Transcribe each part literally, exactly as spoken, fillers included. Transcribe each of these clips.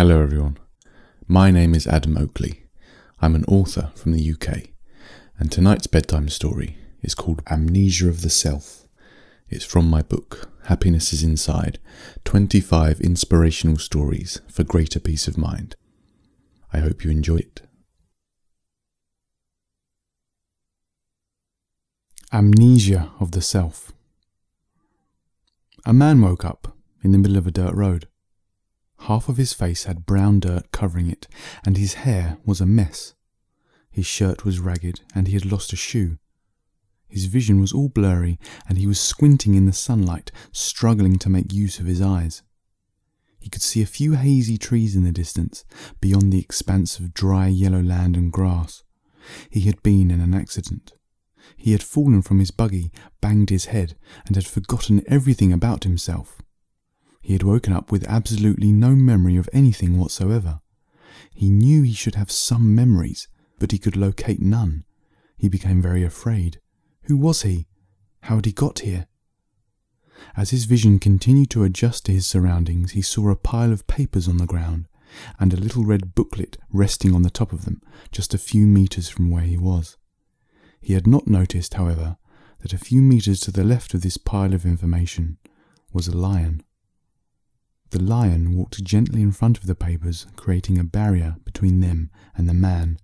Hello everyone, my name is Adam Oakley. I'm an author from the U K, and tonight's bedtime story is called Amnesia of the Self. It's from my book, Happiness is Inside, twenty-five Inspirational Stories for Greater Peace of Mind. I hope you enjoy it. Amnesia of the Self. A man woke up in the middle of a dirt road. Half of his face had brown dirt covering it, and his hair was a mess. His shirt was ragged, and he had lost a shoe. His vision was all blurry, and he was squinting in the sunlight, struggling to make use of his eyes. He could see a few hazy trees in the distance, beyond the expanse of dry yellow land and grass. He had been in an accident. He had fallen from his buggy, banged his head, and had forgotten everything about himself. He had woken up with absolutely no memory of anything whatsoever. He knew he should have some memories, but he could locate none. He became very afraid. Who was he? How had he got here? As his vision continued to adjust to his surroundings, he saw a pile of papers on the ground, and a little red booklet resting on the top of them, just a few metres from where he was. He had not noticed, however, that a few metres to the left of this pile of information was a lion. The lion walked gently in front of the papers, creating a barrier between them and the man.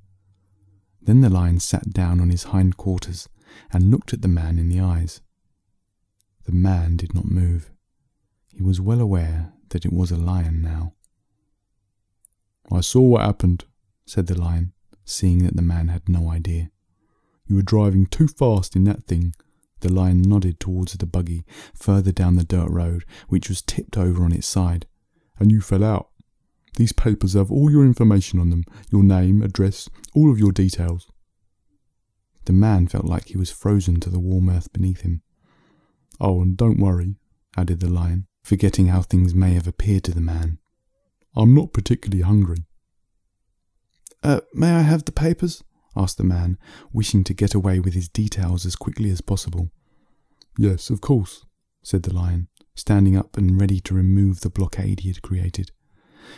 Then the lion sat down on his hind quarters and looked at the man in the eyes. The man did not move. He was well aware that it was a lion now. "I saw what happened," said the lion, seeing that the man had no idea. "You were driving too fast in that thing." The lion nodded towards the buggy further down the dirt road, which was tipped over on its side. "And you fell out. These papers have all your information on them, your name, address, all of your details." The man felt like he was frozen to the warm earth beneath him. "Oh, and don't worry," added the lion, forgetting how things may have appeared to the man. "I'm not particularly hungry." Uh, may I have the papers?" asked the man, wishing to get away with his details as quickly as possible. "Yes, of course," said the lion, standing up and ready to remove the blockade he had created.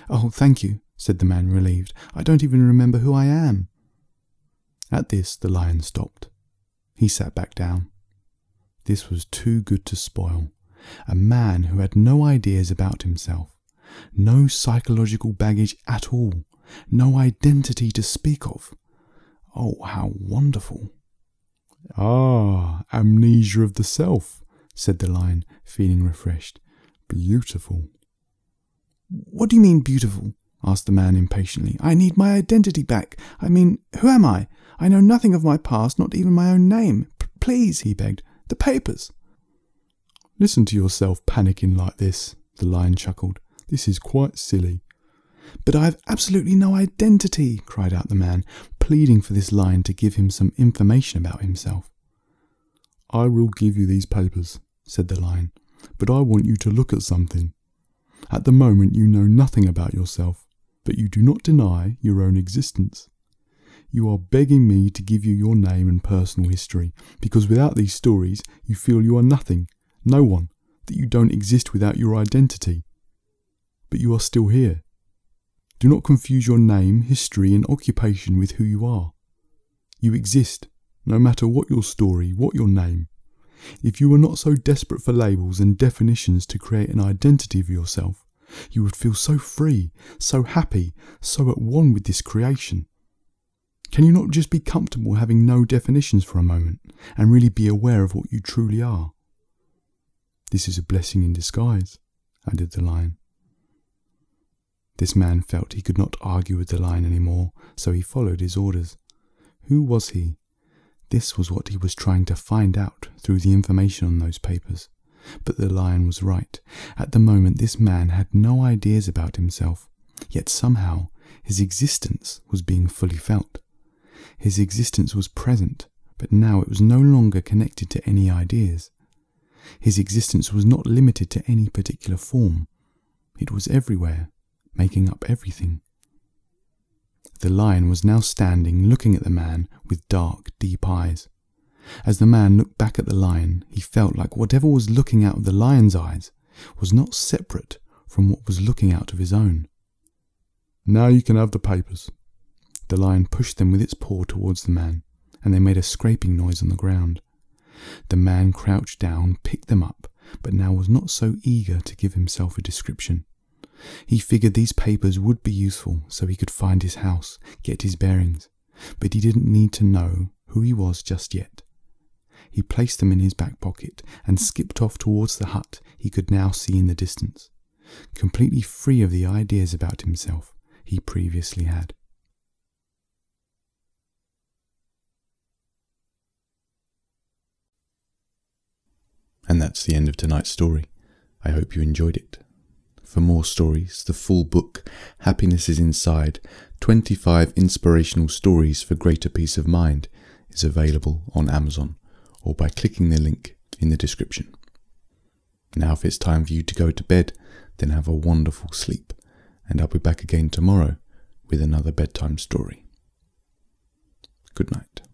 "Oh, thank you," said the man, relieved. "I don't even remember who I am." At this, the lion stopped. He sat back down. This was too good to spoil. A man who had no ideas about himself, no psychological baggage at all, no identity to speak of. Oh, how wonderful. "Ah, amnesia of the self," said the lion, feeling refreshed. "Beautiful." "What do you mean beautiful?" asked the man impatiently. "I need my identity back. I mean, who am I? I know nothing of my past, not even my own name. P- please, he begged. "The papers." "Listen to yourself panicking like this," the lion chuckled. "This is quite silly." "But I have absolutely no identity," cried out the man, pleading for this lion to give him some information about himself. "I will give you these papers," said the lion, "but I want you to look at something. At the moment you know nothing about yourself, but you do not deny your own existence. You are begging me to give you your name and personal history, because without these stories you feel you are nothing, no one, that you don't exist without your identity. But you are still here. Do not confuse your name, history and occupation with who you are. You exist, no matter what your story, what your name. If you were not so desperate for labels and definitions to create an identity for yourself, you would feel so free, so happy, so at one with this creation. Can you not just be comfortable having no definitions for a moment, and really be aware of what you truly are?" "This is a blessing in disguise," added the lion. This man felt he could not argue with the lion any more, so he followed his orders. Who was he? This was what he was trying to find out through the information on those papers. But the lion was right. At the moment this man had no ideas about himself, yet somehow his existence was being fully felt. His existence was present, but now it was no longer connected to any ideas. His existence was not limited to any particular form. It was everywhere, making up everything. The lion was now standing looking at the man with dark, deep eyes. As the man looked back at the lion, he felt like whatever was looking out of the lion's eyes was not separate from what was looking out of his own. Now you can have the papers. The lion pushed them with its paw towards the man, and they made a scraping noise on the ground. The man crouched down, picked them up, but now was not so eager to give himself a description. He figured these papers would be useful so he could find his house, get his bearings, but he didn't need to know who he was just yet. He placed them in his back pocket and skipped off towards the hut he could now see in the distance, completely free of the ideas about himself he previously had. And that's the end of tonight's story. I hope you enjoyed it. For more stories, the full book, Happiness is Inside, twenty-five Inspirational Stories for Greater Peace of Mind, is available on Amazon, or by clicking the link in the description. Now if it's time for you to go to bed, then have a wonderful sleep, and I'll be back again tomorrow with another bedtime story. Good night.